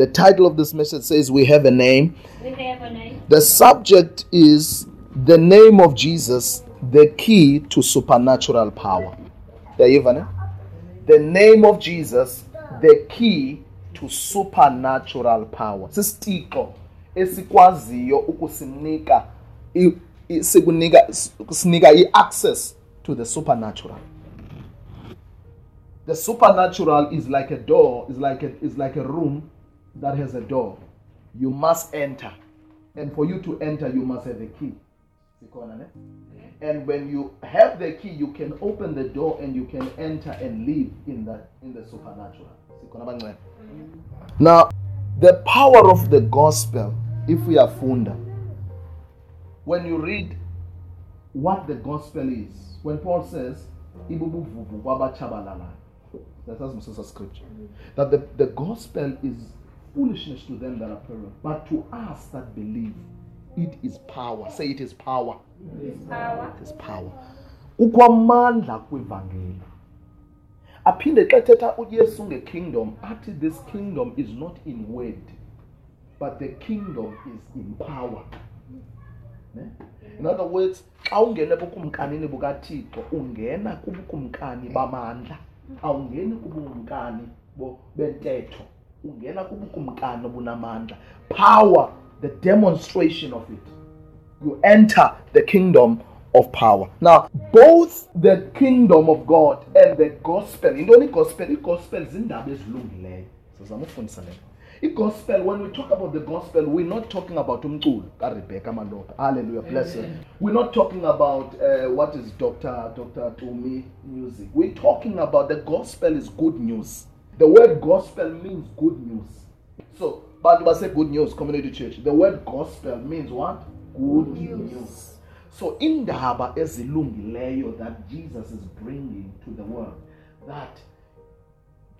The title of this message says, "We Have a Name." We have a name. The subject is the name of Jesus, the key to supernatural power. The name of Jesus, the key to supernatural power. Sisitixo esikwaziyo ukusinika access to the supernatural. The supernatural is like a door, is like a room that has a door. You must enter. And for you to enter, you must have the key. And when you have the key, you can open the door and you can enter and live in the supernatural. Now, the power of the gospel, if we are funda, when you read what the gospel is, when Paul says, that's scripture, that the gospel is foolishness to them that are perishing, but to us that believe, it is power. Say it is power. It is power. It is power. Ukwamandla kwevangeli. Aphinde xa ethetha uYesu ngekingdom athi this kingdom is not in word, but the kingdom is in power. In other words, xa ungena ebukumkanini bukaThixo ungena kubukumkani bamandla, awungeni kubukumkani bentetho, ungena kubukumkani obunamandla. Power, the demonstration of it. You enter the kingdom of power. Now, both the kingdom of God and the gospel, in the only gospel, the gospel is in that is lungile. The gospel, when we talk about the gospel, we're not talking about umculo. Rebecca Malope. Hallelujah. Bless her. We're not talking about what is Dr. Tumi music. We're talking about the gospel is good news. The word gospel means good news. So, but we say good news, community church. The word gospel means what? Good news. So indaba ezilungileyo that Jesus is bringing to the world. That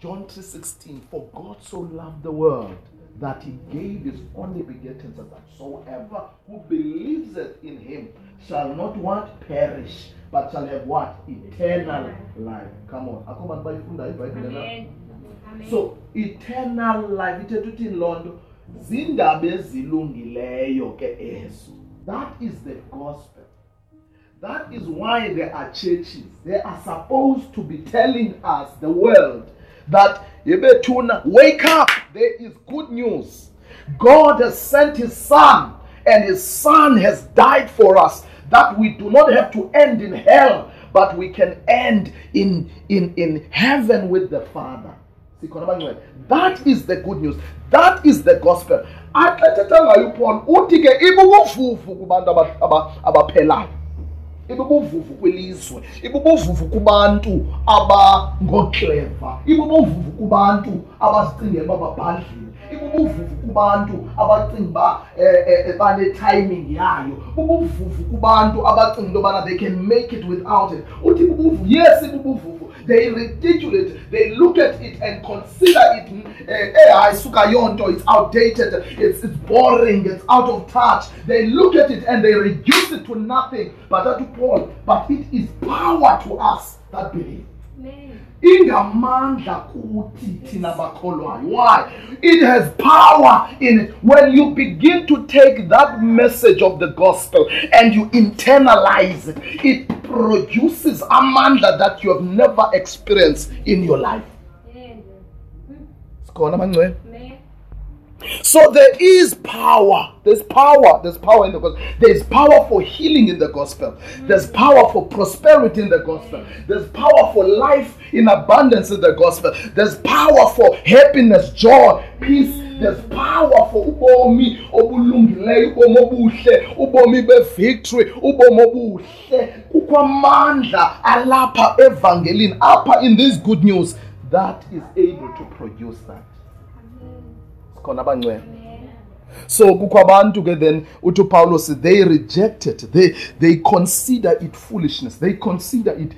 John 3:16, for God so loved the world that he gave his only begotten Son, that whosoever who believes in him shall not what? Perish, but shall have what? Eternal life. Come on. So, eternal life. That is the gospel. That is why there are churches. They are supposed to be telling us, the world, that wake up. There is good news. God has sent his son, and his son has died for us, that we do not have to end in hell, but we can end in heaven with the Father. That is the good news. That is the gospel. They can make it without it. Yes, they ridiculate it. They look at it and consider it. It's outdated. It's boring. It's out of touch. They look at it and they reduce it to nothing. But that to Paul. But it is power to us that believe. Why? It has power in it. When you begin to take that message of the gospel and you internalize it, it produces amandla that you have never experienced in your life. So there is power. There's power in the gospel. There's power for healing in the gospel. There's power for prosperity in the gospel. There's power for life in abundance in the gospel. There's power for happiness, joy, peace. There's power for ubomi obulungileyo, ubomi obuhle, ubomi bevictory, ubomi obuhle. Ukwamandla alapha evangelini, apha in this good news that is able to produce that. So kukwabantu ke then uthi Paul said they reject it. They consider it foolishness. They consider it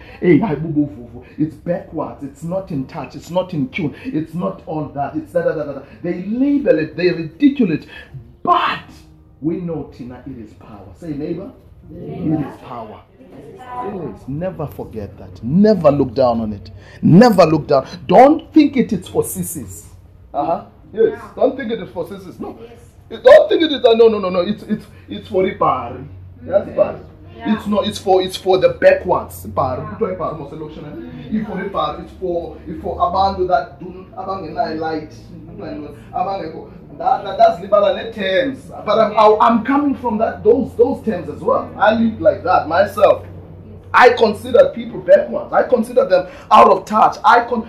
it's backwards, it's not in touch, it's not in tune, it's not all that, it's da da da da. They label it, they ridicule it. But we know Tina, it is power. Say neighbor, it is power. Please never forget that. Never look down on it. Never look down. Don't think it is for sissies. Yes. Yeah. Don't think it is for sisters. No. Yes. Don't think it is that no. It's for the bar. That's bar. Yeah. It's not. It's for the backwards bar. Yeah. It's for abando that do abang I light. That's liberal terms. But I'm coming from that those terms as well. I live like that myself. I consider people backwards. I consider them out of touch. I people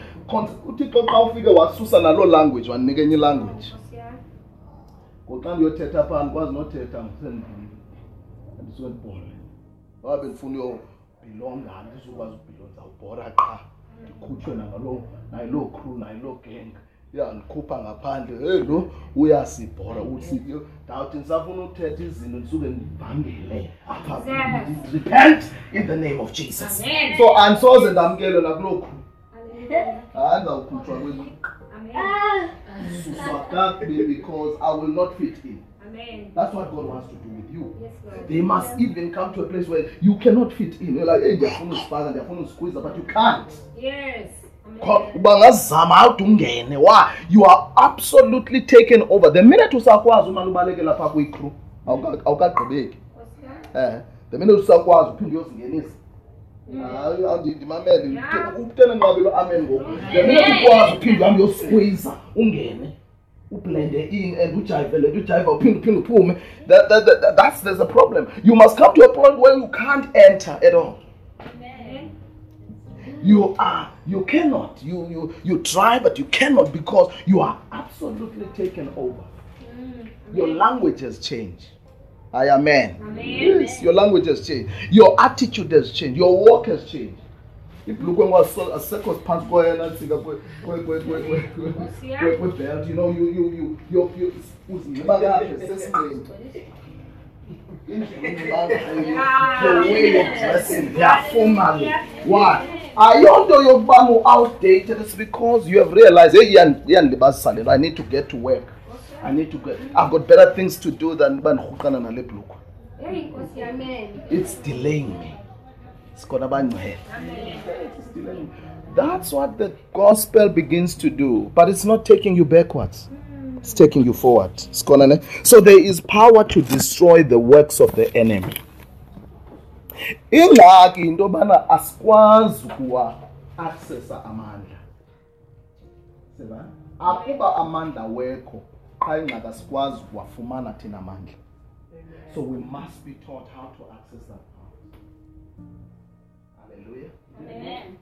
figure was Susan low language and Negany language. Gotan your teta pan was not teta. And so I've been funny belong and this was belongs our Kuchan and I low crew, I low gang. Yeah, and Kupang upon the no, we are Sipora would see you doubt in Savono Tetis in Sudan Bangale. Repent in the name of Jesus. Amen. So I'm so that I'm getting a block. And I'll control that because I will not fit in. Amen. That's what God wants to do with you. Yes, Lord. They must even come to a place where you cannot fit in. You're like, hey, their phone is father, their phone is squeezer, but you can't. Yes. You are absolutely taken over. The minute you sakwazi umalubaleke lapha kwikru, awukagqibeki. The minute usakwazi uphinde uyozingenisa. Andimamele uthena ngabelo amen ngoku. The minute ukwazi uphinde uhambe uyosqueeze ungene, ublende in and ujive uphinde uphume. That's there's a problem. You must come to a point where you can't enter at all. You cannot. You try, but you cannot because you are absolutely taken over. Your language has changed. I am man. Yes, your language has changed. Your attitude has changed. Your walk has changed. If Luke was a second pants boy and I think wait, you know, you the way of dressing, yeah, formally. Why? I don't know your bamu outdated. It's because you have realized, hey, I need to get to work. I've got better things to do than ban hukana na lebluku. It's delaying me. It's gonna ban my head. That's what the gospel begins to do, but it's not taking you backwards. It's taking you forward. So there is power to destroy the works of the enemy. So we must be taught how to access that power. Hallelujah. Amen.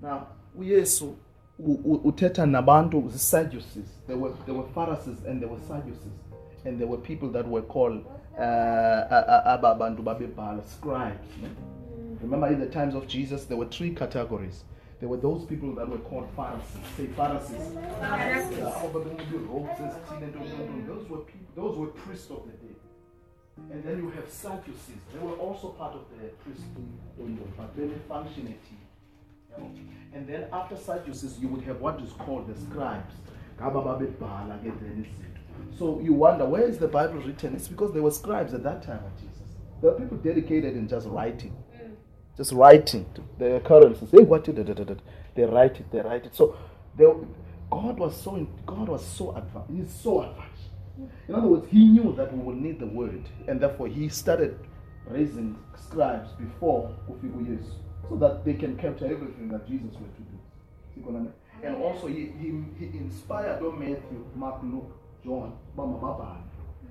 Now, uyesu uthetha nabantu the Sadducees. There were Pharisees and there were Sadducees, and there were people that were called scribes. Remember, in the times of Jesus, there were three categories. There were those people that were called Pharisees. Say Pharisees. Those were priests of the day. And then you have Sadducees. They were also part of the priesthood, but they functioned. And then after Sadducees, you would have what is called the scribes. So you wonder, where is the Bible written? It's because there were scribes at that time of Jesus. There were people dedicated in just writing. Just writing the occurrences. They write it. So God was so advanced. He's so advanced. In other words, he knew that we would need the word. And therefore, he started raising scribes before Ufiku Yesu, so that they can capture everything that Jesus were to do. And also he inspired Matthew, Mark, Luke, John,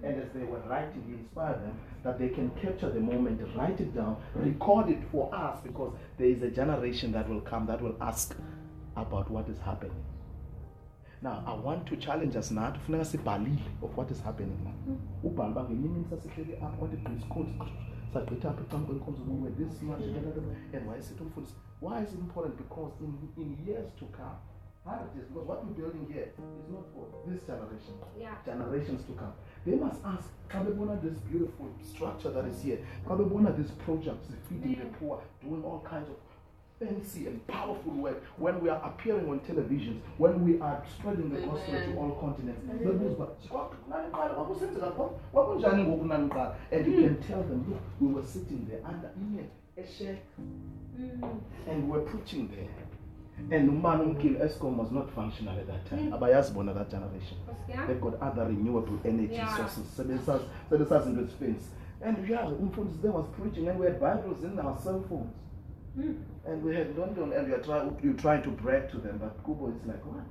and as they were writing, he inspired them that they can capture the moment, write it down, record it for us, because there is a generation that will come that will ask about what is happening. Now, I want to challenge us now to believe of what is happening now. And why is it important? Because in years to come, because what we're building here is not for this generation, generations to come. They must ask, Kabebona, this beautiful structure that is here, Kabebona, these projects, feeding the poor, doing all kinds of fancy and powerful work, when we are appearing on televisions, when we are spreading the gospel to all continents. And you can tell them, look, we were sitting there under and we're preaching there. And the man who killed Eskom was not functional at that time. But yes, born at that generation. They've got other renewable energy sources. Sadducees in those things. And yeah, influence there was preaching, and we had Bibles in our cell phones. And we had London, and you trying to brag to them, but Kubo is like, what?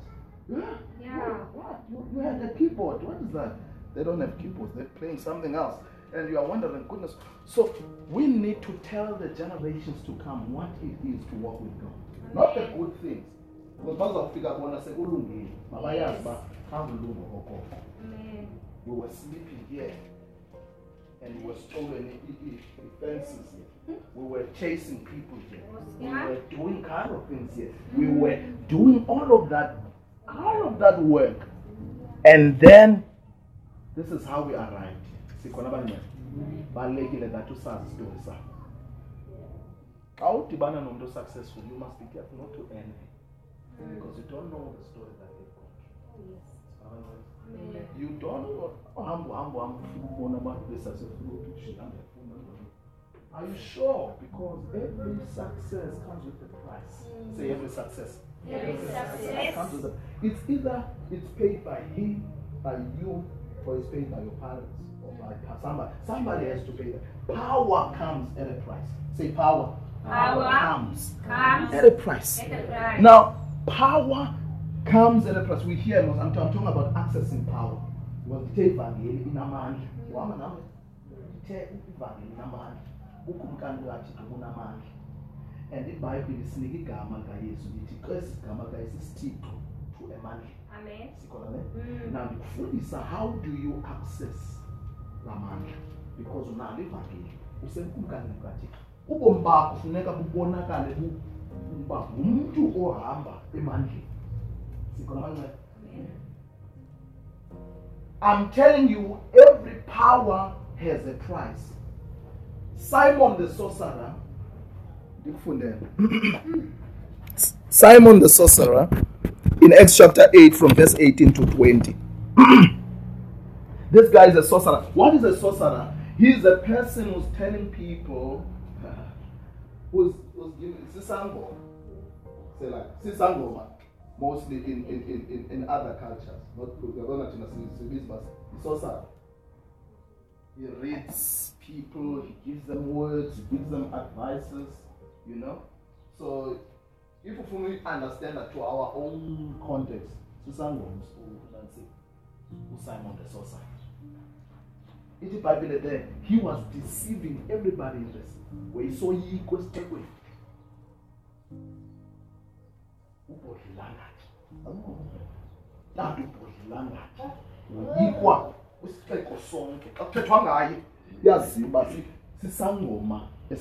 What? You had a keyboard, what is that? They don't have keyboards, they're playing something else. And you are wondering, goodness. So we need to tell the generations to come what it is to walk with God. Not the good things. Because most of people want to say, we were sleeping here, and we were stolen defenses here. We were chasing people here. We were doing kind of things here. We were doing all of that work. And then this is how we arrived. Successful, you must be careful not to envy, because you don't know the story that they've got. You don't know. Are you sure? Because every success comes with a price. Say every success. Comes with a price. It's either it's paid by him, by you, or it's paid by your parents. Somebody has to pay that. Power comes at a price. Say power. Power comes at a price. Now, power comes at a price. We hear, I'm talking about accessing power. And the Bible is to a man. Amen. Now, how do you access the man? Because now live again. I'm telling you, every power has a price. Simon the sorcerer. Simon the sorcerer, in Acts chapter 8 from verse 18 to 20. This guy is a sorcerer. What is a sorcerer? He's a person who's telling people, who's giving sisango, say like sisango, mostly in other cultures. Not sorcerer. He reads people, he gives them words, he gives them advices, you know. So if we understand that to our own context, sisango is Simon the sorcerer. In the Bible there, he was deceiving everybody in this. Where he saw he goes take away. It's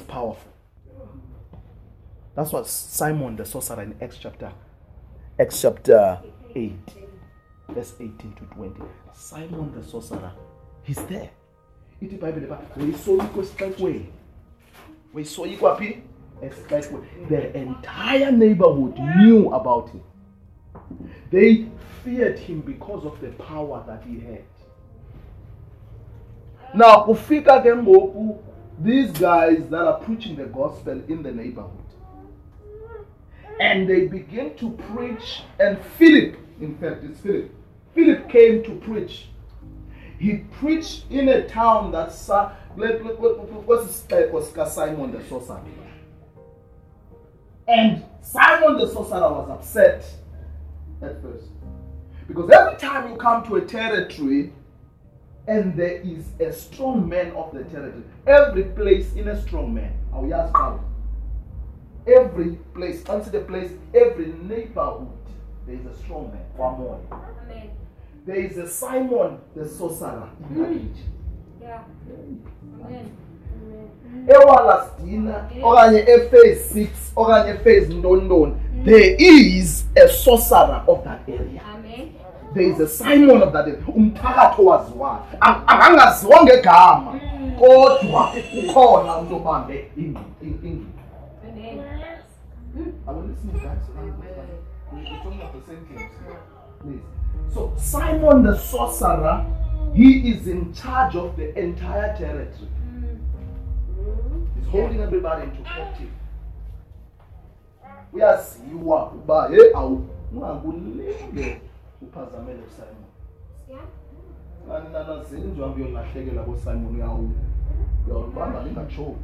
powerful. That's what Simon the sorcerer in Acts chapter 8, verse 18 to 20. Simon the sorcerer, he's there. It is Bible we saw you straight way. We saw you copy straight way. The entire neighborhood knew about him. They feared him because of the power that he had. Now, Ufika Gemboku, these guys that are preaching the gospel in the neighborhood, and they begin to preach. And Philip, in fact, it's Philip. Philip came to preach. He preached in a town that was Simon the sorcerer. And Simon the sorcerer was upset at first. Because every time you come to a territory and there is a strong man of the territory, every place in a strong man, every place, answer the place, every neighborhood, there is a strong man, one more. Amen. There is a Simon the sorcerer in that age. Yeah. Amen. There is a sorcerer of that area. Amen. There is a Simon of that area. I will listen to you guys. We're talking about the same things. Please. So Simon the sorcerer, he is in charge of the entire territory. He's holding everybody into captivity. We are siwa ba e au ngulenge uphazamele uSimon. Yeah. Nani nana zinjwa ambiyo lahlekela ko Simon uyawu. Uyabamba lingachoki.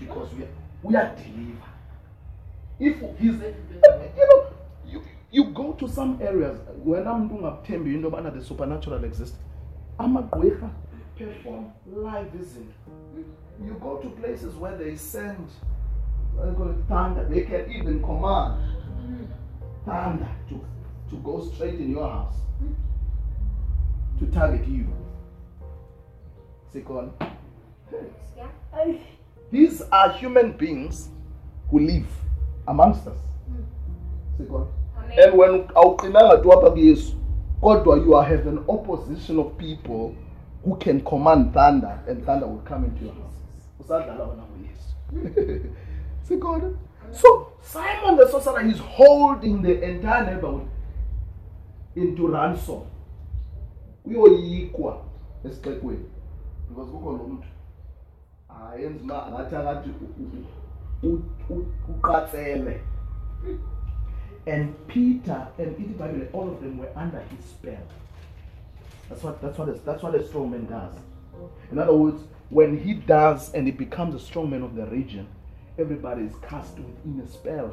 Because we are delivered. If he's you go to some areas when I'm doing a temple, you know, but the supernatural exists. I'm a greater perform live isn't. You go to places where they send thunder, they can even command thunder to go straight in your house to target you. Second, these are human beings who live amongst us. Second, and when God, you have an opposition of people who can command thunder, and thunder will come into your house. See God? So Simon the sorcerer is holding the entire neighborhood into ransom. We are equal. Let's take away. Because we can't. I am not going to. And Peter and Italy, all of them were under his spell. That's what a strong man does. In other words, when he does and he becomes a strong man of the region, everybody is cast within a spell.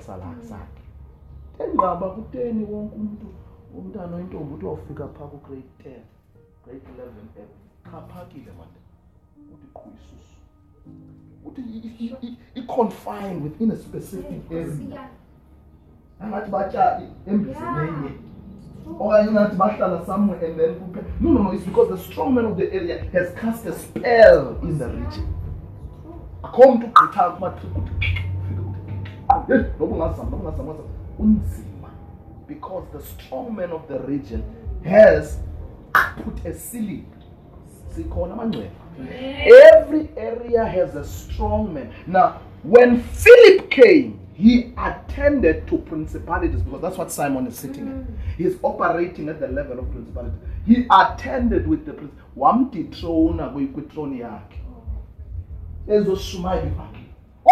He confined within a specific area. No, it's because the strong man of the area has cast a spell in the region. I come to protect my because the strong man of the region has put a ceiling. Every area has a strong man. Now, when Philip came, he attended to principalities because that's what Simon is sitting at. He's operating at the level of principality. He attended with the principality.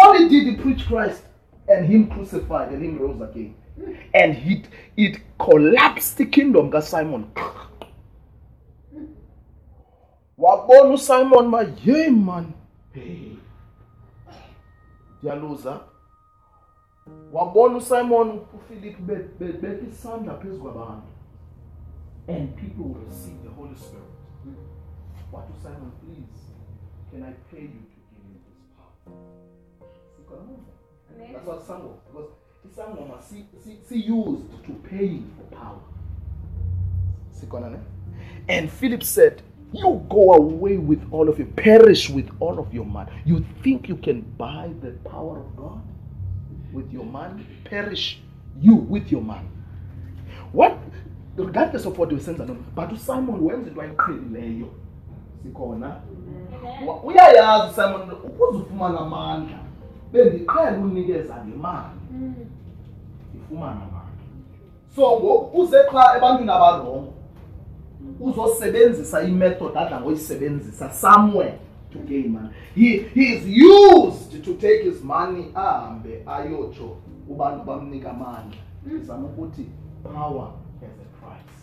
Only did he preach Christ and him crucified and him rose again. And it collapsed the kingdom that Simon. Wabonu Simon ma ye man. Hey. Yaluza. Wabonu Simon Philip and people will receive the Holy Spirit. What to Simon, please? Can I pay you to give me this power? That's what Simon, because Simon was used to pay for power. And Philip said, you go away with all of you, perish with all of your mind. You think you can buy the power of God? With your man, perish you with your man. What? Regardless of what you sense, but to Simon, when did I pray? We are asked Simon, who's the man? Then the cry who niggas are the man. The woman. So, who's the cry about in our room? Who's the seventh method that I'm always seventh somewhere? To gain man. He is used to take his money ambe ayocho ubantu bamnika amandla. Izama ukuthi power has a price.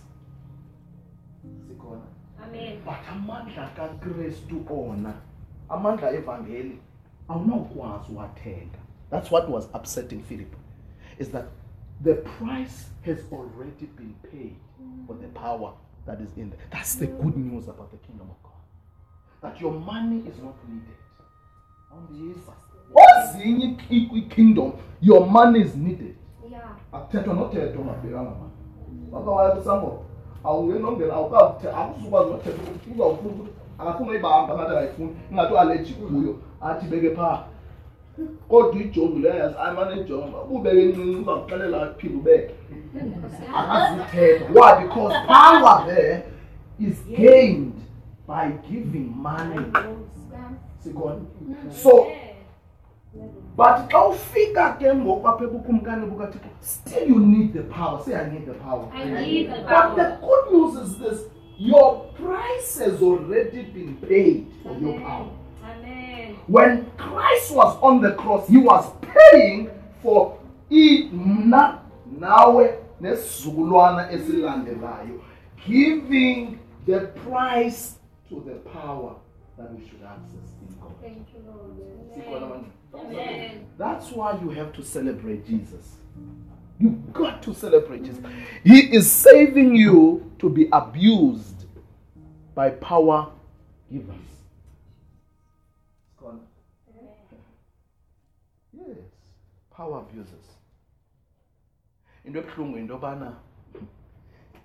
Sikona. Amen. But amandla kaKristu ona. Amandla evangeli awunokwazi wathenga. That's what was upsetting Philip. Is that the price has already been paid for the power that is in there. That's the good news about the kingdom of God. That your money is not needed. What's in the kingdom? Your money is needed. Yeah. Why? Because power there is gained by giving money. So, but how figure them over people come still you need the power. Say, I need the power. But the good news is this, your price has already been paid for your power. When Christ was on the cross, he was paying for Ina nawe nesizulwana esilandelayo, giving the price to the power that we should access in God. Thank you, Lord. Amen. That's why you have to celebrate Jesus. You've got to celebrate Jesus. He is saving you to be abused by power givers. Yes, power abusers. Into ebuhlungu into bana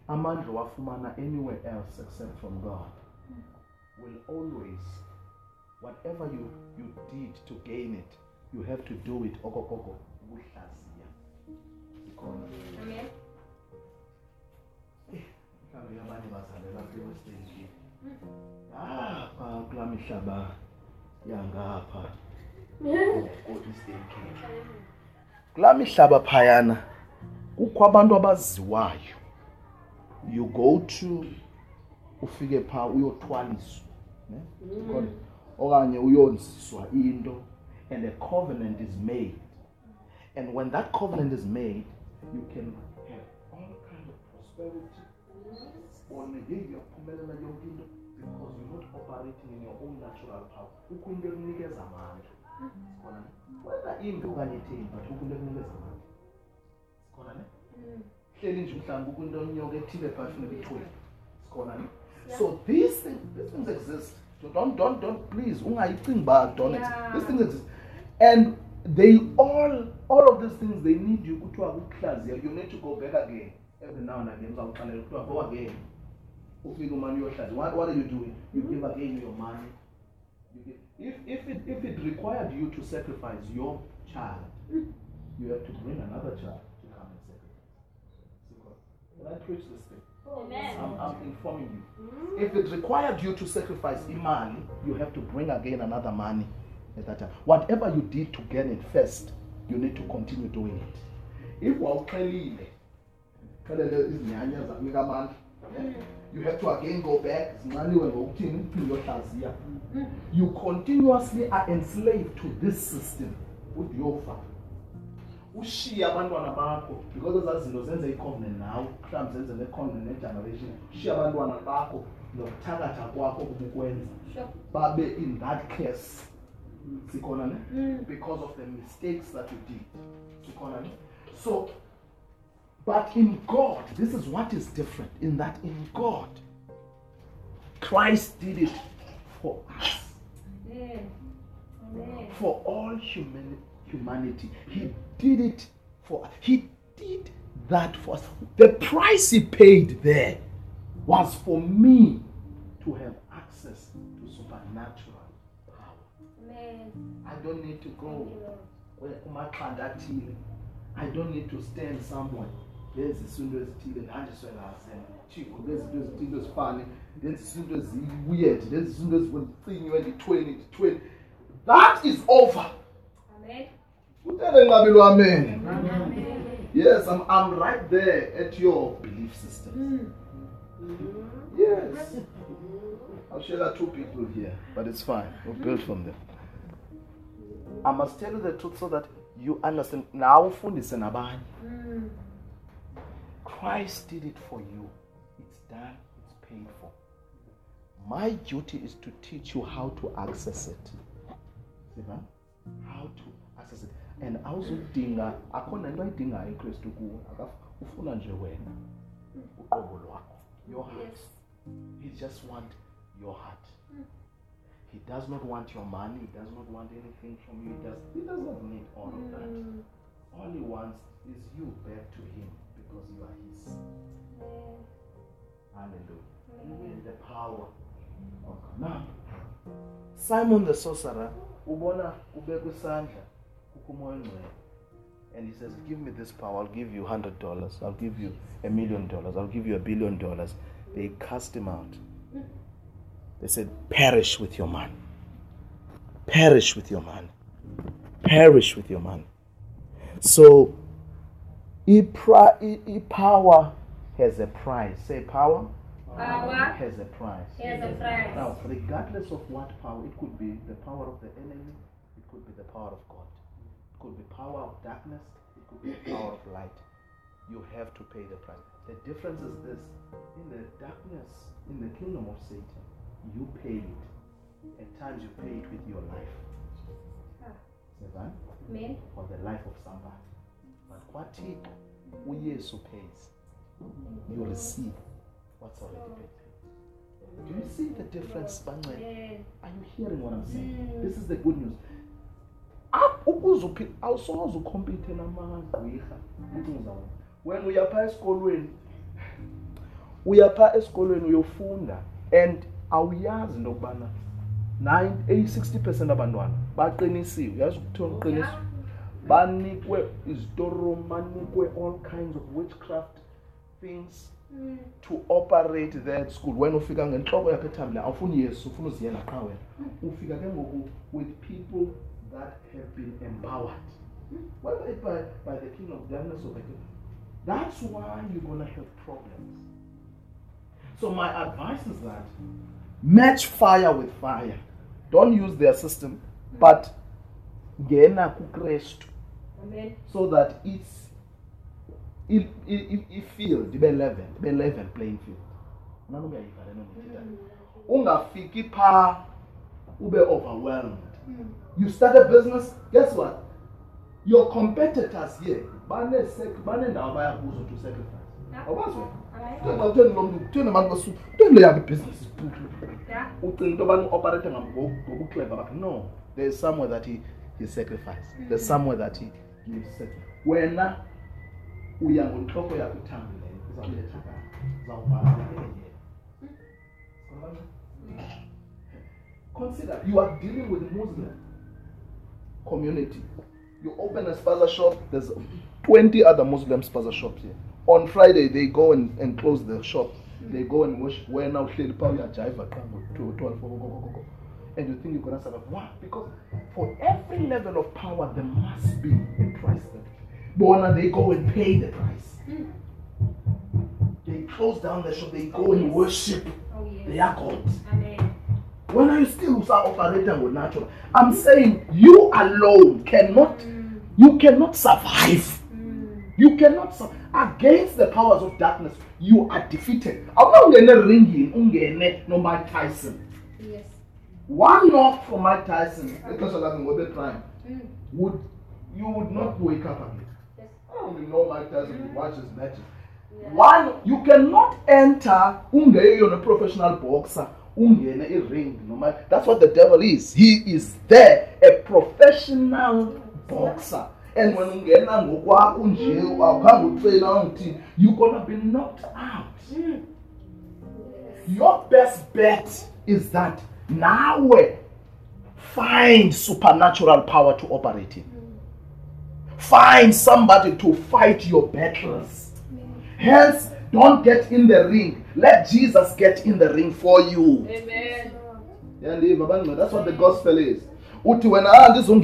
amandla wafumana anywhere else except from God will always, whatever you did to gain it, you have to do it okokoko with us. Amen. Kula mihlaba phayana kukho abantu abaziwayo. You go to ufike pha uyothwaliswa, ne? Okanye uyonziswa into, and a covenant is made. And when that covenant is made, you can have all kind of prosperity on the day you are because you're not operating in your own natural power. Whether in the vanity, but who could never listen. So these things exist. So don't please. These things exist. And they all of these things, they need you to have a class. You need to go back again. Every now and again, go again. What are you doing? You give again your money. If it required you to sacrifice your child, you have to bring another child to come and sacrifice. Can I preach this thing? Amen. I'm informing you. If it required you to sacrifice imani, you have to bring again another money at that time. Whatever you did to gain it first, you need to continue doing it. If you have to again go back. You continuously are enslaved to this system with your father. Because as you know, since they come now, comes in the covenant generation, but in that case, because of the mistakes that you did. So, but in God, this is what is different, in that in God, Christ did it for us. Amen. Amen. For all humanity. He did it for us. He did that for us. The price he paid there was for me to have access to supernatural. I don't need to go where my conduct. I don't need to stand somewhere. There's the Sunday TV, and I just said, Chico, there's the Sunday funny, there's the Sunday weird, there's the Sunday one thing you had the 20. That is over. Amen. Amen. Yes, I'm right there at your belief system. Yes. I'll share that two people here, but it's fine. We'll build from them. I must tell you the truth so that you understand. Now, Christ did it for you. It's done. It's paid for. My duty is to teach you how to access it. How to access it. And also, I can't do it in Christ to go. Your heart. He just wants your heart. He does not want your money. He does not want anything from you. He does not need all of that. All he wants is you back to him because you are his. Hallelujah. Amen. The power of God. Now, Simon the sorcerer, and he says, give me this power. I'll give you $100. I'll give you $1 million. I'll give you $1 billion. They cast him out. They said, perish with your man. Perish with your man. Perish with your man. So, power has a price. Say power. Power has a price. Has a price. Now, regardless of what power, it could be the power of the enemy. It could be the power of God. It could be power of darkness. It hour of light, you have to pay the price. The difference is this: in the darkness, in the kingdom of Satan, you pay it. At times you pay it with your life. Amen. Or the life of somebody. But what Uyesu pays, you receive what's already paid. Do you see the difference? Are you hearing what I'm saying? This is the good news. When we are pa eskolweni uyofunda and awuyazi ndokubana 60% abantwana baqinisiwe. Uyazi ukuthiwa uqinisiwe. Banikwe izitoro, banikwe all kinds of witchcraft things to operate there at school. When ufika ngenhloko yakhe ethambile awufuni Yesu, ufuna uziyela qha wena. Ufika ke ngoku with people that have been empowered. Whether it's by the king of darkness or by king. That's why you're going to have problems. So my advice is that match fire with fire. Don't use their system, but gena kuKristu. Amen. So that it field, be level playing field. Ungafiki pa ube overwhelmed. You start a business, guess what? Your competitors here, to sacrifice. No, there's somewhere that he sacrifices. There's somewhere that he gives sacrifice. When we are on top of your time, consider you are dealing with a Muslim community. You open a spaza shop, there's 20 other Muslim spaza shops here. On Friday, they go and close the shop. They go and wash. Where now? And you think you're going to survive. Why? Because for every level of power, there must be a price. But they go and pay the price. They close down the shop. They go and worship their gods. When are you still operating with natural? I'm saying you alone cannot survive. You cannot survive. Against the powers of darkness, you are defeated. I'm not going to ring you, no Mike Tyson. Yes. One knock from Mike Tyson, because of that crime, you would not wake up again. Yes. I only know Mike Tyson who watches matches. Yeah. One, you cannot enter you're a professional boxer. That's what the devil is. He is there, a professional boxer. And when you're gonna be knocked out. Your best bet is that now find supernatural power to operate in. Find somebody to fight your battles. Hence, don't get in the ring. Let Jesus get in the ring for you. Amen. That's what the gospel is. Your enemies. Come.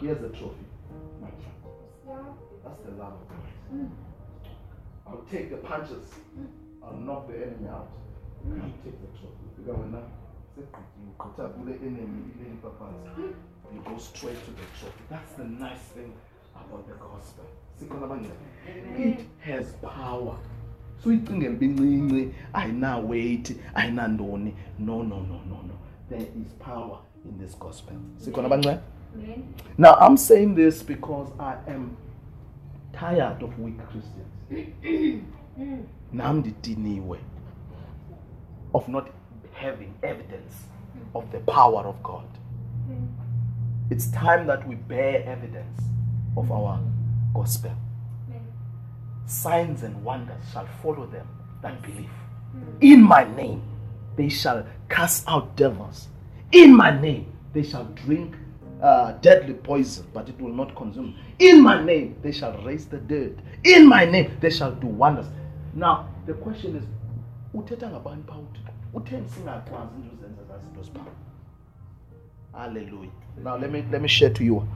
Here's the trophy. That's the love of Christ. I'll take the punches. I'll knock the enemy out. I'll take the trophy. You go straight to the truth. That's the nice thing about the gospel. It has power. So it can be I now wait, I now know. No. There is power in this gospel. Now I'm saying this because I am tired of weak Christians. Of not having evidence of the power of God. It's time that we bear evidence of our gospel. Signs and wonders shall follow them that believe. In my name, they shall cast out devils. In my name, they shall drink deadly poison, but it will not consume. In my name, they shall raise the dead. In my name, they shall do wonders. Now, the question is, hallelujah. Now let me share to you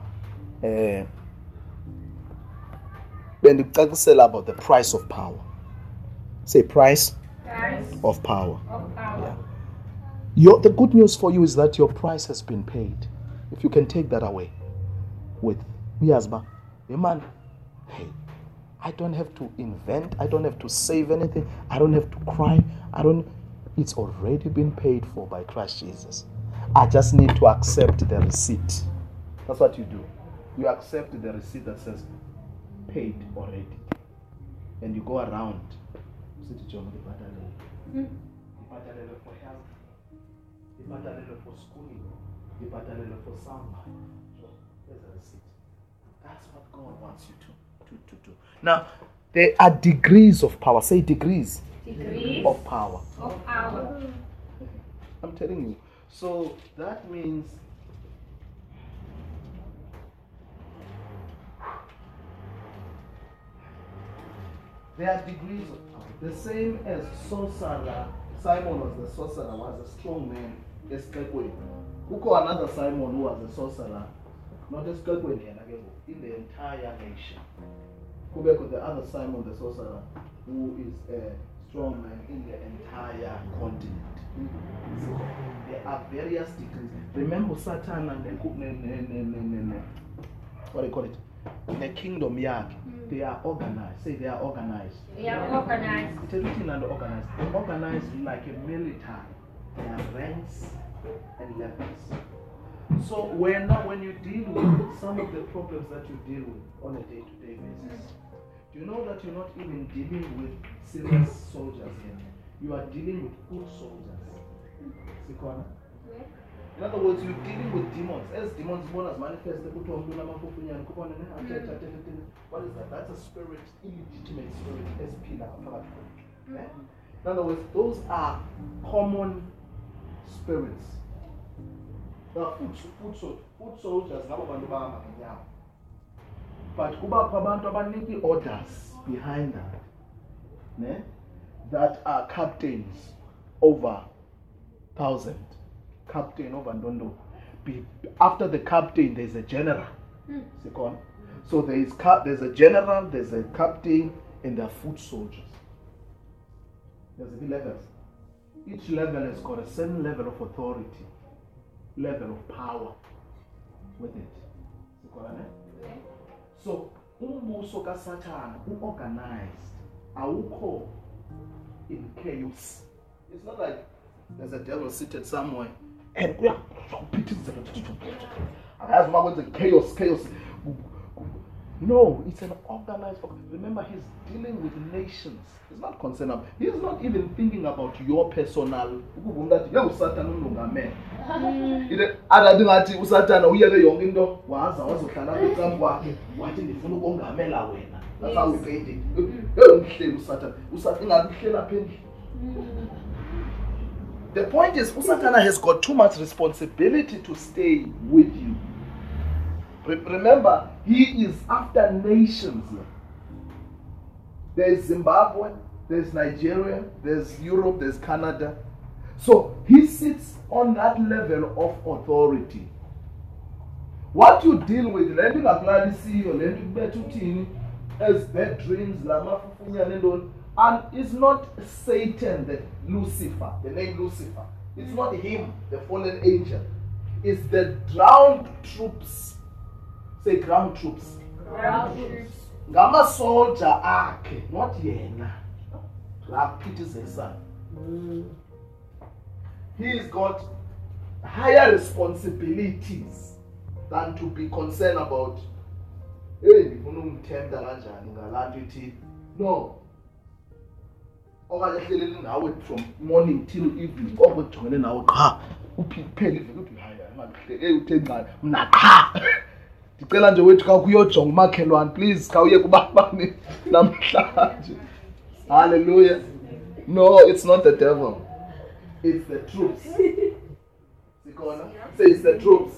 when you tell about the price of power. Say price of power. Yeah. The good news for you is that your price has been paid. If you can take that away with me as a man, hey, I don't have to invent, I don't have to save anything, I don't have to cry, it's already been paid for by Christ Jesus. I just need to accept the receipt. That's what you do. You accept the receipt that says paid already. And you go around. For health, the battalion for schooling, the battalion for somebody. So there's a receipt. That's what God wants you to do. Now, there are degrees of power. Say degrees. Degrees of power. Of power. I'm telling you. So that means there are degrees of power. The same as sorcerer. Simon was the sorcerer, was a strong man, a skegwe. Who called another Simon who was a sorcerer? Not a skegwe in the entire nation. Who became the other Simon the sorcerer, who is a strong man in the entire continent. So there are various degrees. Remember Satan and the kingdom yard. They are organized. Say they are organized. They are organized. It is written and organized. They're organized like a military. They are ranks and levels. So when you deal with some of the problems that you deal with on a day-to-day basis, do you know that you're not even dealing with serious soldiers here? You are dealing with good soldiers. In other words, you're dealing with demons. As demons, as manifest, what is that? That's a spirit, illegitimate spirit, as in other words, those are common spirits. Now, food soldiers, but orders behind that, that are captains over 1,000. Captain of Andondo. After the captain, there's a general. So there's a general, there's a captain, and there are foot soldiers. There's 3 levels. Each level has got a certain level of authority, level of power with it. So, umbusoka Satan, unorganized, awukho in chaos. It's not like there's a devil seated somewhere. And we are chaos. No, it's an organized. Remember, he's dealing with nations. He's not concerned about. He's not even thinking about your personal. That's how we paint it. The point is, Usatana has got too much responsibility to stay with you. Remember, he is after nations. There's Zimbabwe, there's Nigeria, there's Europe, there's Canada. So he sits on that level of authority. What you deal with, lending agladisi or lending betutini, as bad dreams, lamafufunya and all. And it's not Satan, the name Lucifer. It's not him, the fallen angel. It's the ground troops. Say ground troops. Ground troops. Gama soldier ark, not Yena. Like Peter's son. He's got higher responsibilities than to be concerned about. No. From morning till evening, over to an hour car. Who paid if you hire? Please, hallelujah. No, it's not the devil, it's the troops. Say it's the troops.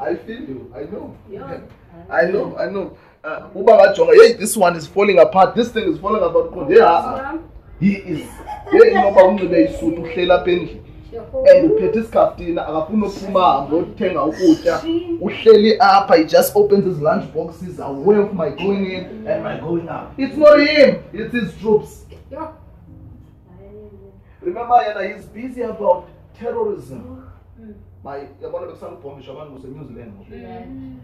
I feel you, I know. Yeah. I know. Hey, this one is falling apart. This thing is falling apart. Yeah, he is. He just opens his lunch boxes. Where am I going in and my going out? It's not him. It's his troops. Remember, he's busy about terrorism.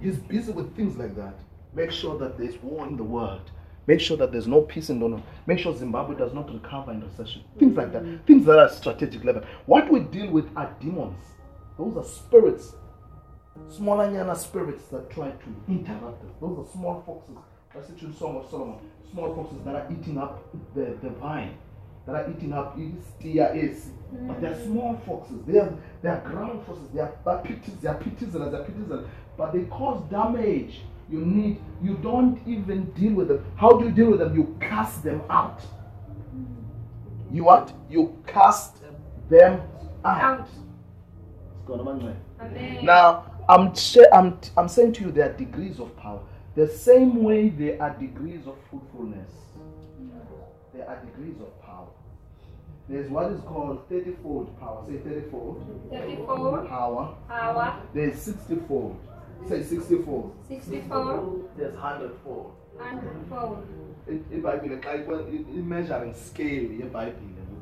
He's busy with things like that. Make sure that there's war in the world. Make sure that there's no peace in Donald. Make sure Zimbabwe does not recover in recession. Things like that. Things that are strategic level. What we deal with are demons. Those are spirits. Smaller nyana spirits that try to interrupt us. Those are small foxes. That's the true Song of Solomon. Small foxes that are eating up the vine. That are eating up is. But they are small foxes. They are ground foxes. They are pities. But they cause damage. You don't even deal with them. How do you deal with them? You cast them out. You what? You cast them out. Now, I'm saying to you, there are degrees of power. The same way there are degrees of fruitfulness. There are degrees of power. There's what is called 30-fold power. Say 30-fold. 30-fold. Power. There's 60-fold. Say 60-fold. 60-fold. There's 100-fold. 100-fold. In Bible, like in measuring scale, in Bible,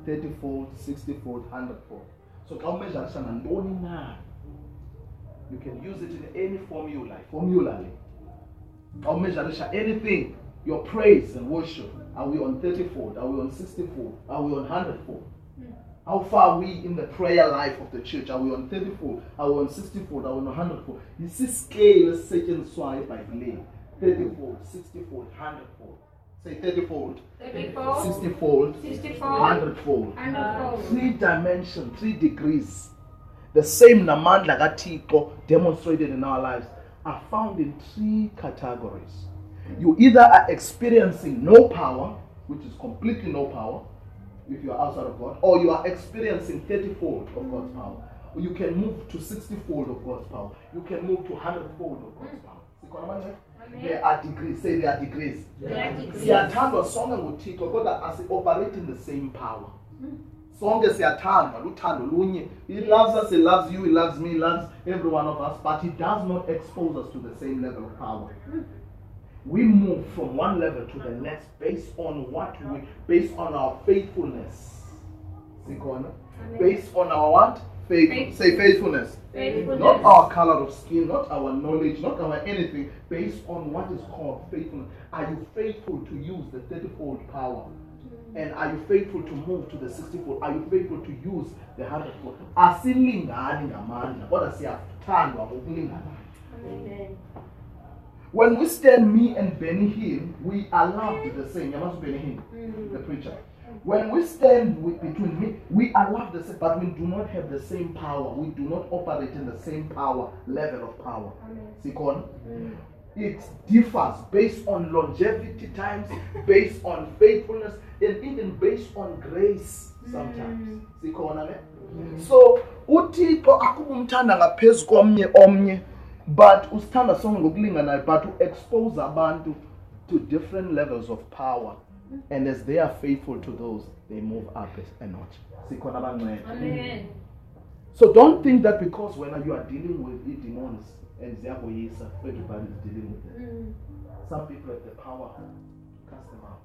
30-fold, 60-fold, 100-fold. So how measure and only now. You can use it in any formula. How measure anything. Your praise and worship. Are we on 30-fold? Are we on 60-fold? Are we on 100-fold? How far are we in the prayer life of the church? Are we on 30-fold? Are we on 60-fold? Are we on 100-fold? You see scale second swipe by delay. 30-fold, 60-fold, 100-fold. Say 30-fold. 30-fold. 60-fold. 60-fold. 100-fold. 100-fold. 3 dimensions, 3 degrees. The same namandla kaThixo demonstrated in our lives are found in 3 categories. You either are experiencing no power, which is completely no power, if you are outside of God, or you are experiencing 30-fold of God's power. Or you can move to 60-fold of God's power. You can move to 100-fold of God's power. There are degrees. Say there are degrees. Siyathandwa sonke nguThixo kodwa asi-operate in the same power. Sonke siyathandwa luthando lunye. He loves us, he loves you, he loves me, he loves every one of us, but he does not expose us to the same level of power. We move from one level to the next based on our faithfulness. Based on our what? Faithfulness. Say faithfulness. Faithfulness. Not our color of skin, not our knowledge, not our anything. Based on what is called faithfulness. Are you faithful to use the 30-fold power? And are you faithful to move to the 60-fold? Are you faithful to use the 100-fold? Amen. When we stand me and Benny Hill, we are loved the same. You must Benny Hill, the preacher. When we stand between me, we are loved the same, but we do not have the same power. We do not operate in the same level of power. Sikon. It differs based on longevity times, based on faithfulness, and even based on grace sometimes. Sikon. So, uti ko akumumtanda ngaphezu komnye omnye. But ustana song looking but to expose a band to different levels of power, and as they are faithful to those, they move up a notch. So don't think that because when you are dealing with the demons and everybody is dealing with them. Some people have the power to cast them out,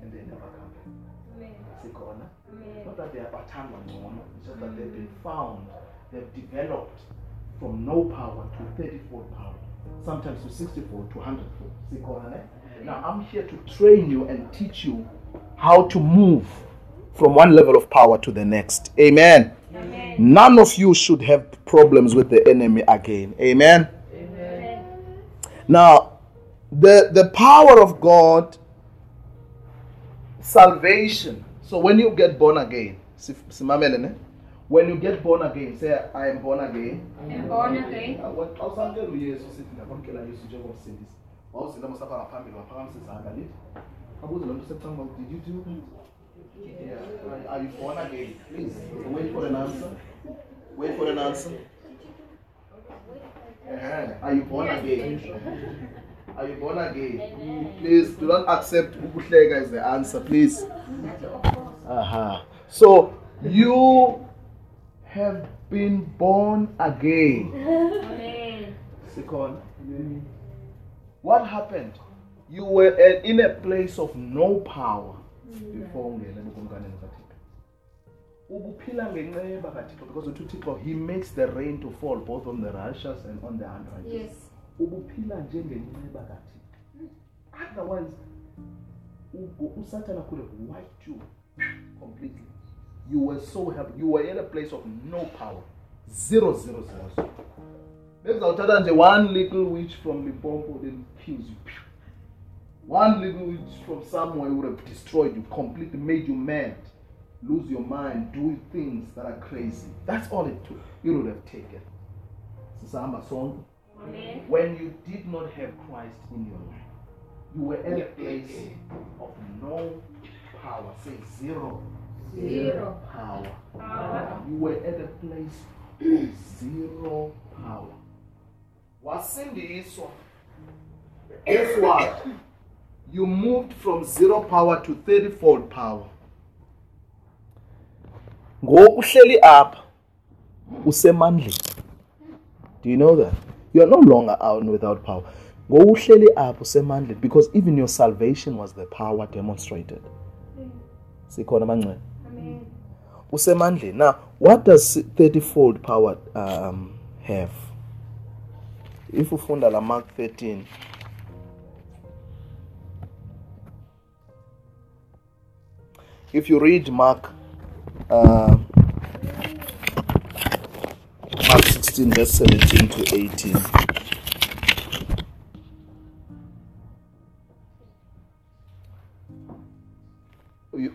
and they never come back. Not that they are abandoned, it's just that they've been found, they've developed. From no power to 30-fold power, sometimes to 60-fold, to 100-fold. Now I'm here to train you and teach you how to move from one level of power to the next. Amen. Amen. None of you should have problems with the enemy again. Amen. Amen. Now, the power of God, salvation. So when you get born again, when you get born again, say, I am born again. I am born again. Did you do that? Yeah. Are you born again? Please, wait for an answer. Wait for an answer. Are you born again? Are you born again? Please, do not accept Ubutlega as the answer, please. So, you have been born again. Amen. Second, what happened? You were in a place of no power before. because he makes the rain to fall both on the righteous and on the unrighteous. Yes. Otherwise, Satan could have wiped you completely. You were so helpless. You were in a place of no power. Zero. Maybe the one little witch from Limpopo then kills you. One little witch from somewhere would have destroyed you completely, made you mad, lose your mind, do things that are crazy. That's all it took. You would have taken. Amen. When you did not have Christ in your life, you were in a place of no power. Say zero. Zero power. You were at a place of zero power. What's in the issue? Guess what? You moved from zero power to 30-fold power. Go uhleli up. Usemandleni. Do you know that? You are no longer out without power. Go uhleli up usemandleni, because even your salvation was the power demonstrated. Sikhona manje. Usemandleni. Now, what does 30-fold power have? If ufunda la Mark 13, if you read Mark 16, verse 17 to 18, you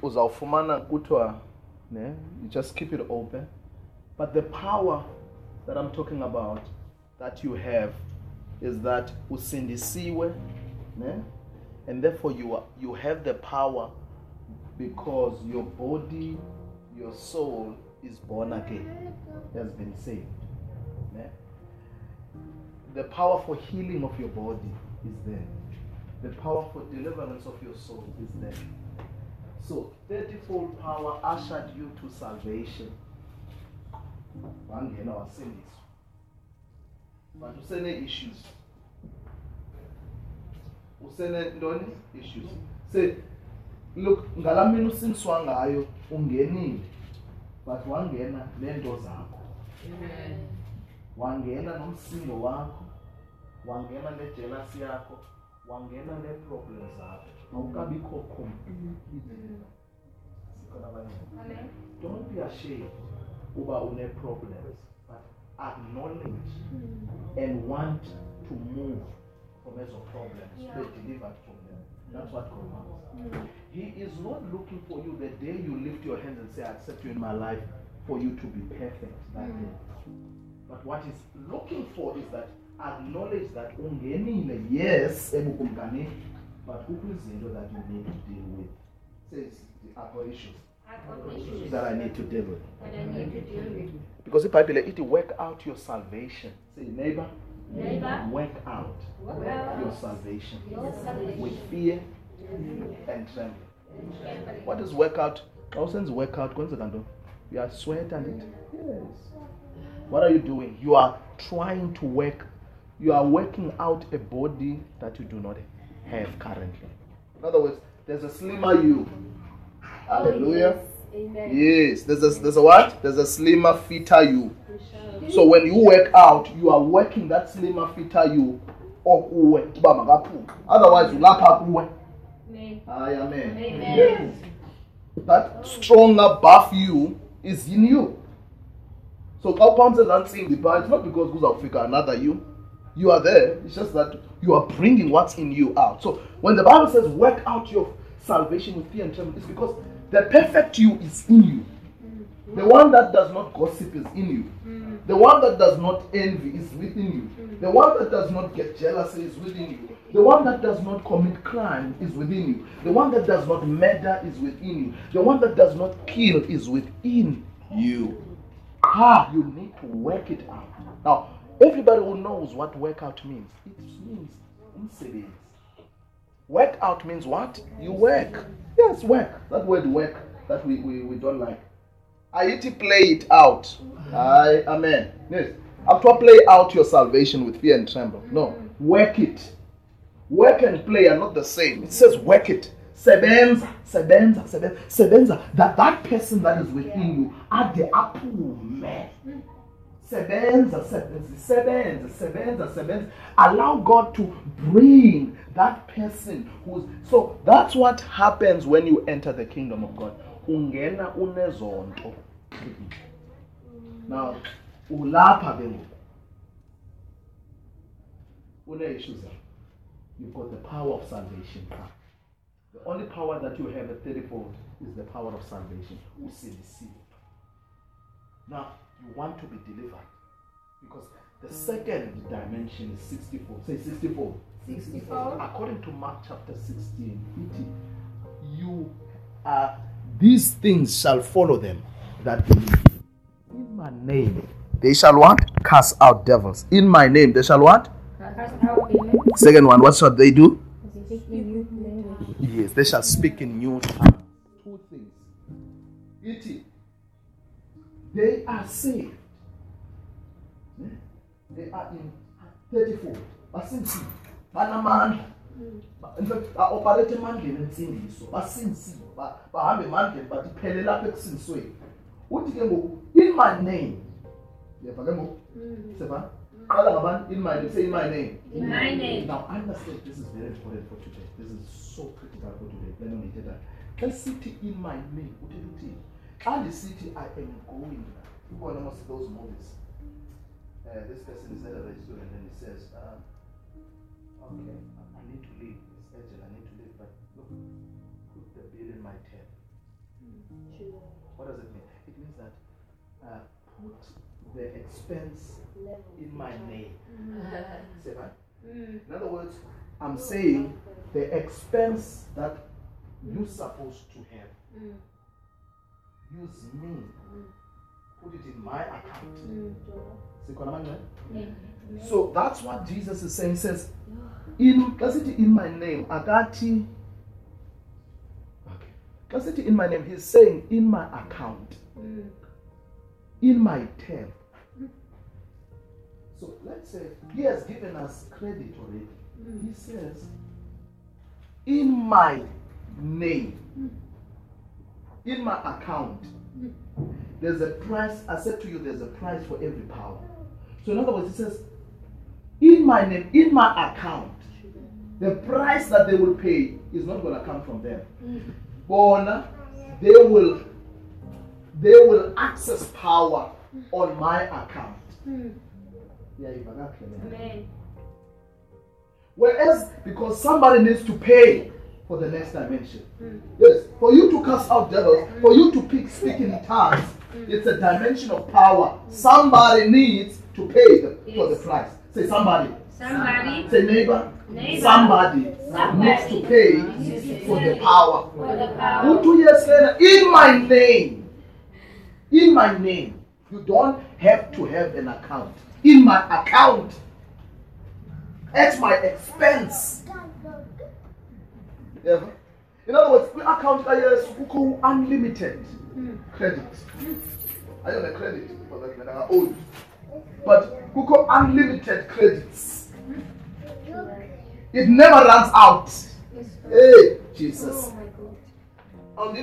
just keep it open. But the power that I'm talking about that you have is that usindisiwe, and therefore you have the power because your body, your soul is born again, has been saved. The power for healing of your body is there. The power for deliverance of your soul is there. So 30-fold power ushered you to salvation. One, our sins. But usene issues. Usene ndoni issues. Say, look, ngalamini usinswa ngayo ungenile. But wangena nento zakho. Amen. Wangena nomsindo wakho. Wangena nejealousy yakho. Wangena neproblems zakho. Awukabikho completely. Sikhona abanye. Amen. Don't be ashamed uba une problems, but acknowledge and want to move from those problems to be delivered from them. That's what God wants. He is not looking for you the day you lift your hands and say, I accept you in my life, for you to be perfect that day. But what he's looking for is that acknowledge that ungenile, yes, but who is it that you need to deal with? Says the other issues. That I need to deal with. Because the Bible says, work out your salvation. Say, neighbor, work out your salvation with fear and trembling. What is work out? How sense work out? You are sweating it. Yes. What are you doing? You are trying to work. You are working out a body that you do not have currently. In other words, there's a slimmer you. Hallelujah. Oh, yes. Amen. Yes. There's a what? There's a slimmer, fitter you. So when you work out, you are working that slimmer, fitter you. Otherwise, you lap up. Amen. Yes. That stronger, buff you is in you. So compounds are not in the bar. It's not because you will figure another you. You are there. It's just that you are bringing what's in you out. So when the Bible says, work out your salvation with fear and trembling, it's because the perfect you is in you. The one that does not gossip is in you. The one that does not envy is within you. The one that does not get jealous is within you. The one that does not commit crime is within you. The one that does not murder is within you. The one that does not kill is within you. You need to work it out. Now, everybody who knows what workout means, it means incidents. Work out means what? You work. Yes, work. That word work that we don't like. I play it out. Amen. Yes. After play out your salvation with fear and trembling. No. Work it. Work and play are not the same. It says work it. Sebenza. That person that is within you at the apple. Sebenza. Allow God to bring that person who's. So that's what happens when you enter the kingdom of God. Ungena unezonto. Now, ulapa belu. You've got the power of salvation. The only power that you have at 30-fold is the power of salvation. Now, you want to be delivered. Because the second dimension is 60-fold. Say 60-fold. 60-fold. According to Mark chapter 16, these things shall follow them that believe. In my name, they shall what? Cast out devils. In my name, they shall what? Cast out demons. Second one, what shall they do? Yes, they shall speak in new tongues. Two things. They are saved. They are in 34. In fact, I operate a man and sing so. But since but I have a man, but the Pelelapex in sway. What did you go? In my name. In my name. Say in my name. In my name. Now understand, this is very important for today. This is so critical for today. Let's sit in my name. What do you and the city I am going. People are almost those movies. This person is at a restaurant and then he says, okay, I need to leave. It's urgent, I need to leave, but look, put the bill in my tab. What does it mean? It means that put the expense in my name. Say that? In other words, I'm saying the expense that you're supposed to have. Use me. Put it in my account. So that's what Jesus is saying. Says, in my name. Agati. Okay. In my name. He's saying in my account. In my tab. So let's say he has given us credit already. He says, in my name. In my account, there's a price. I said to you, there's a price for every power. So in other words, it says, in my name, in my account, the price that they will pay is not going to come from them. But they will access power on my account. Whereas, because somebody needs to pay for the next dimension. Yes, for you to cast out devils, for you to speak in tongues, it's a dimension of power. Somebody needs to pay for the price. Say somebody. Somebody. Say neighbor. Neighbor. Somebody needs to pay for the power. In my name. In my name. You don't have to have an account. In my account. At my expense. Ever. In other words, we account as unlimited credit. I have a credit for that when I own. But we call unlimited credits. It never runs out. Hey, Jesus. I'm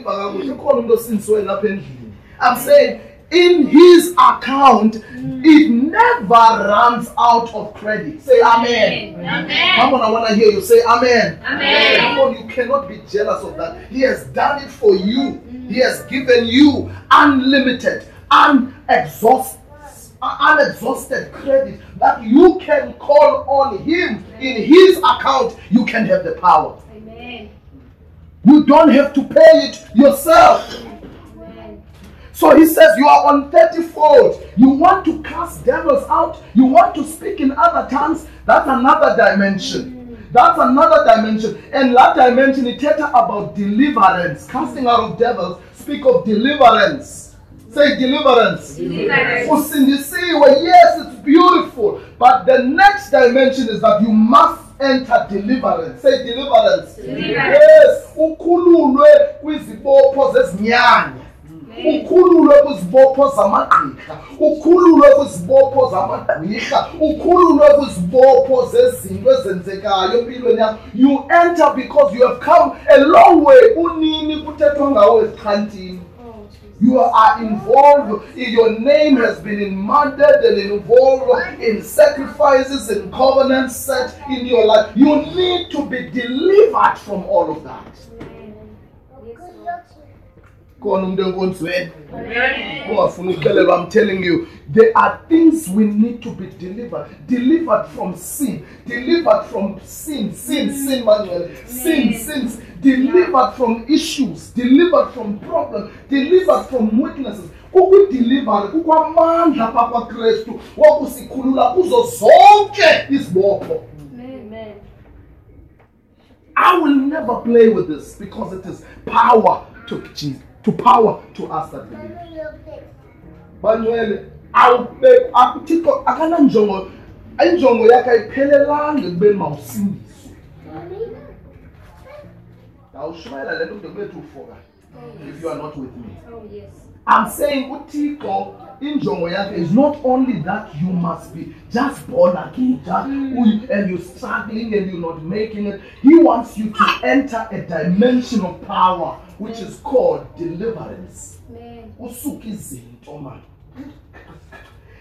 saying in his account, it never runs out of credit. Say amen. Amen. Come on, I want to hear you say amen. Amen. Come on, you cannot be jealous of that. He has done it for you. He has given you unlimited, unexhausted credit that you can call on him. In his account, you can have the power. Amen. You don't have to pay it yourself. So he says, you are on 30-fold. You want to cast devils out. You want to speak in other tongues. That's another dimension. That's another dimension. And that dimension, it talks about deliverance. Casting out of devils, speak of deliverance. Say deliverance. Deliverance. Yes, it's beautiful. But the next dimension is that you must enter deliverance. Say deliverance. Deliverance. Yes. ukhululo kuzibopho zamagqika ukhululo kuzibopho zamagqika ukhululo kuzibopho zezinto ezenzekayo empilweni yakho. You enter because you have come a long way. Unini kuthethwa ngawe ezikhantini. You are involved, your name has been immured and involved in sacrifices and covenants set in your life. You need to be delivered from all of that. I'm telling you, there are things we need to be delivered. Delivered from sin. Delivered from sin. Sin. Delivered from issues. Delivered from problems. Delivered from weaknesses. Ukudeliver kukwamandla papa Kristu wokusikhulula kuzo zonke izibopho. Amen. I will never play with this because it is power to Jesus. To power to us that believe. Banwele akuthixo akananjongo injongo yakhe ayiphelelanga kubeni mawusindiswe. Dawushwela le nto bethu ufoka if you are not with me. Oh yes. I'm saying uthixo injongo yakhe is not only that you must be just born again and you're struggling and you're not making it. He wants you to enter a dimension of power which is called deliverance. Usuka izinto manje.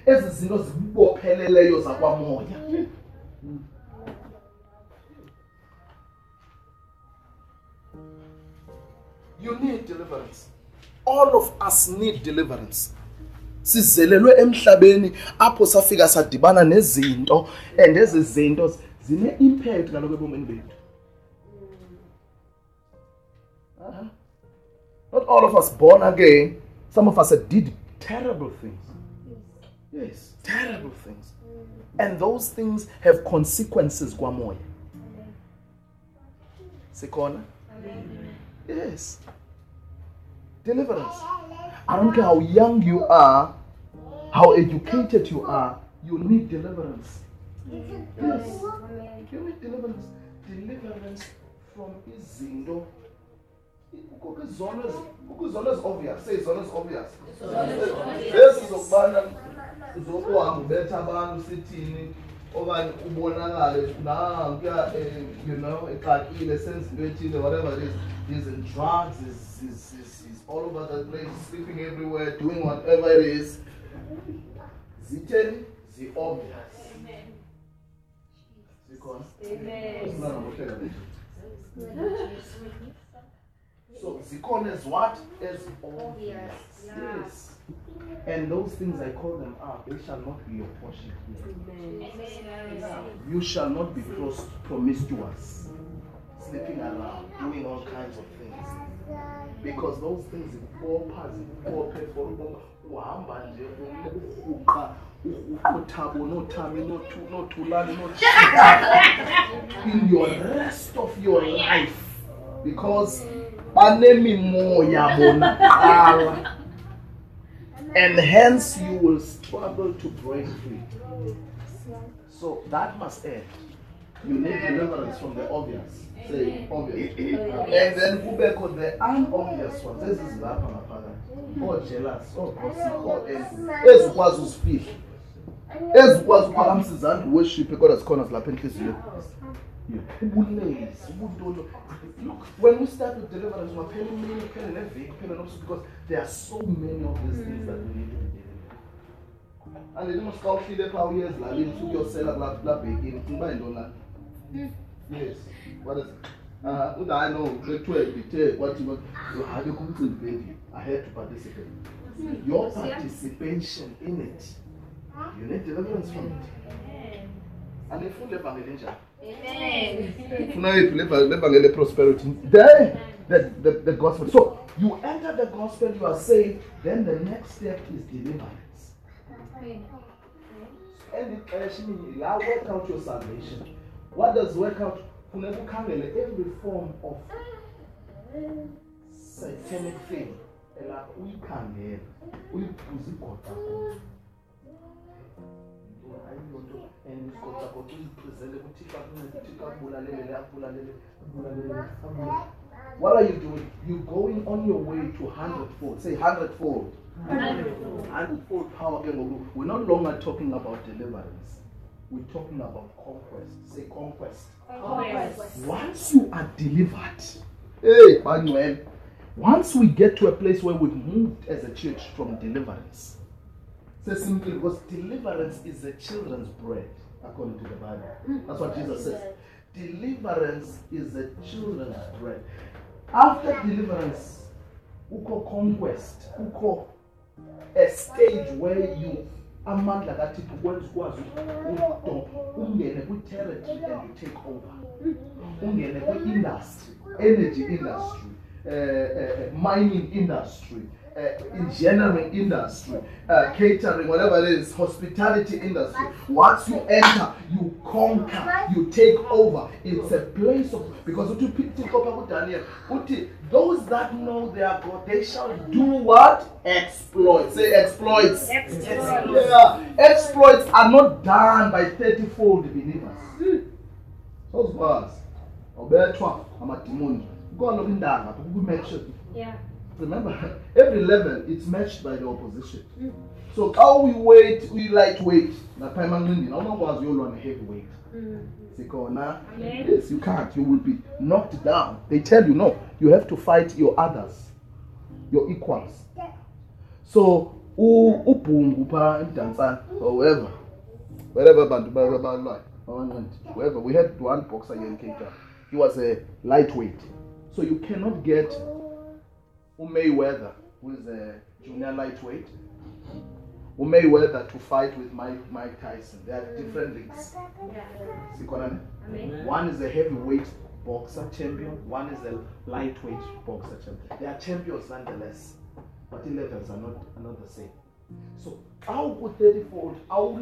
Ezi zinto zibopheleleyo zakwamoya. You need deliverance. All of us need deliverance. Sizelelwe emhlabeni apho safika sadibana nezinto and ezi zinto zine impact ngaloko ebomini bethu. Not all of us born again. Some of us did terrible things. Yes, terrible things. And those things have consequences. Guamoya. Sekona? Yes. Deliverance. I don't care how young you are, how educated you are, you need deliverance. Yes. You need deliverance. Deliverance from izinto. Zonas obvious. Say zonas obvious. This is a Zoko Betaban City over Ubona. Now, you know, it's like innocence, whatever it is. He's in drugs, he's all over the place, sleeping everywhere, doing whatever it is. Zitten, the obvious. Because. Amen. So Zikon is what? Is obvious. Yes. And those things I call them up, they shall not be your portion. You shall not be promiscuous, sleeping around, doing all kinds of things. Because those things are all parts, all people, in your rest of your life. Because and hence you will struggle to break free. So that must end. You need deliverance from the obvious. Say obvious. And then kubeko the unobvious one. This is lapha ngapha. Oh jealous. Oh gossip. Oh envy. Was to speak. Was ukhamsizana worship kodwa sikhona silapha enhliziyo. Look, when we start with deliverance, we're paying because there are so many of these things that we need to be delivered. And they don't scout for the power years, like into your cell, black, begin, don't like. Yes, what is it? I know, what you want. Have you come to the baby? I had to participate. Your participation in it, you need deliverance from it. And if you live in danger, amen. Prosperity. The gospel. So you enter the gospel, you are saved. Then the next step is deliverance. And it actually work out your salvation. What does work out? Every form of satanic thing. And What are you doing? You're going on your way to hundredfold. Say hundredfold. Hundredfold. Hundredfold power. We're no longer talking about deliverance. We're talking about conquest. Say conquest. Conquest. Once you are delivered, hey, Manuel. Once we get to a place where we've moved as a church from deliverance, say simply because deliverance is the children's bread, according to the Bible. That's what Jesus says. Deliverance is the children's bread. After deliverance, uko conquest, uko a stage where you amandla that it went was ungene ku territory and you take over. Ungene ku industry, energy industry, mining industry, engineering industry, catering, whatever it is, hospitality industry. Once you enter, you conquer, you take over. It's a place of, because those that know their God, they shall do what? Exploits. Say exploits. Exploits. Yeah. Exploits are not done by 30-fold believers. Those words. Go and look in that. Yeah. Remember, every level it's matched by the opposition. Mm. So how we weight, we lightweight. Now, permanently, no one was you on heavyweight. Yes, you can't. You will be knocked down. They tell you no. You have to fight your others, your equals. So, however, wherever we had one boxer here in Kenya, he was a lightweight. So you cannot get. Mayweather, who is a junior lightweight, Mayweather to fight with Mike Tyson. They are different leagues. Yeah. One is a heavyweight boxer champion, one is a lightweight boxer champion. They are champions nonetheless, but the levels are not the same. So, how could 30-fold? How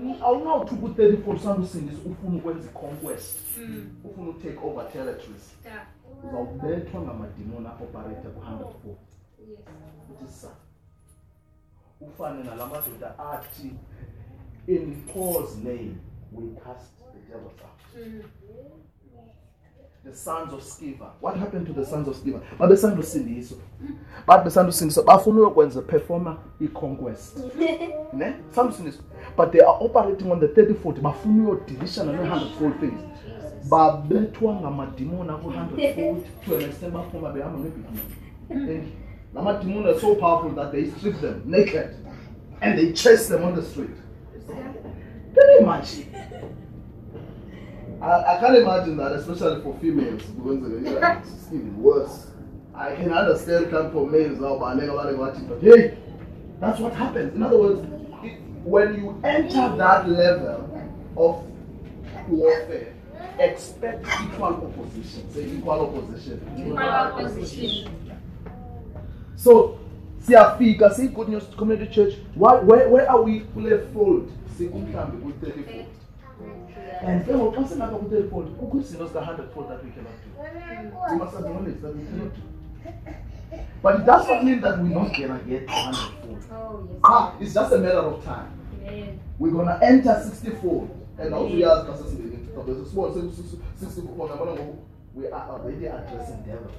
now to put 30-fold something is often when the conquest, often take over territories. Yeah. Without their trauma, demona operator 100-fold. Yes. It is sad. Ufan and Alama to the art in Paul's name we cast the devil out. The sons of Sceva. What happened to the sons of Sceva? But the sons of Cindy is but the sons of Cindy is Bafuno when the performer he conquest. But they are operating on the 30-fold. Bafuno division and 100-fold things. Babetwa Namadimona 100-fold to an extent Bafuma Beaman. Namadimona is so powerful that they strip them naked and they chase them on the street. Can you imagine? I can't imagine that, especially for females. It's even worse. I can understand that for males now, but hey, that's what happens. In other words, when you enter that level of warfare, expect equal opposition. Say equal opposition. Equal opposition. So, see, I think I see good news to community church. Where are we full of fold? See, we can be good 30-fold. And there will pass another 100-fold. Who could see us the 100-fold that we cannot do? We must acknowledge that we cannot do. But it does not mean that we're not going to get 100-fold. Oh, yes. It's just a matter of time. Yeah. We're going to enter 60-fold. And also, we are already addressing devils.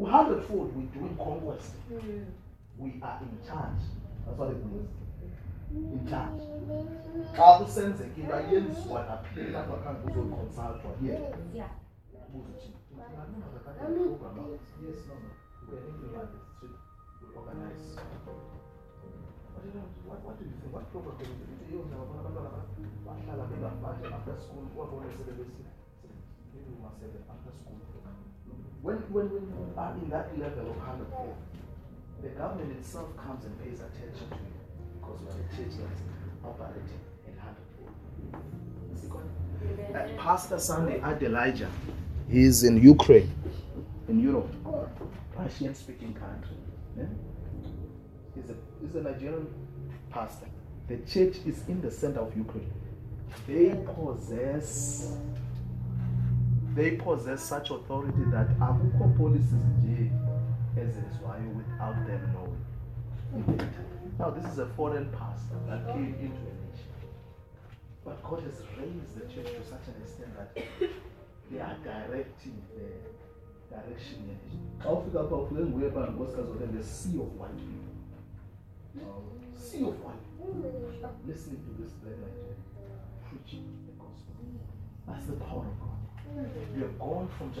100-fold, we're doing conquest. We are in charge. That's what it means. In charge. Bible sends a kid, I hear this one, I play that I can't go consult for here. Yeah. Yes, no, we are implementing it. We organize. What do you think? What program do you use? What shall I do after school? What will I say? Maybe we must say after school. When you are in that level of 100-fold, the government itself comes and pays attention to you. Because we are a church that's operating in 100-fold. Pastor Sunday Adelaja, he is in Ukraine, in Europe, Russian-speaking country. Yeah? He's a Nigerian pastor. The church is in the center of Ukraine. They possess such authority that Abuko policies as is why without them knowing. Now, this is a foreign pastor that came into a nation. But God has raised the church to such an extent that they are directing direction in it. Africa, Popland, Weber, and Oscars are the sea of white people. Sea of white people. Listening to this prayer preaching the gospel. That's the power of God. We have gone from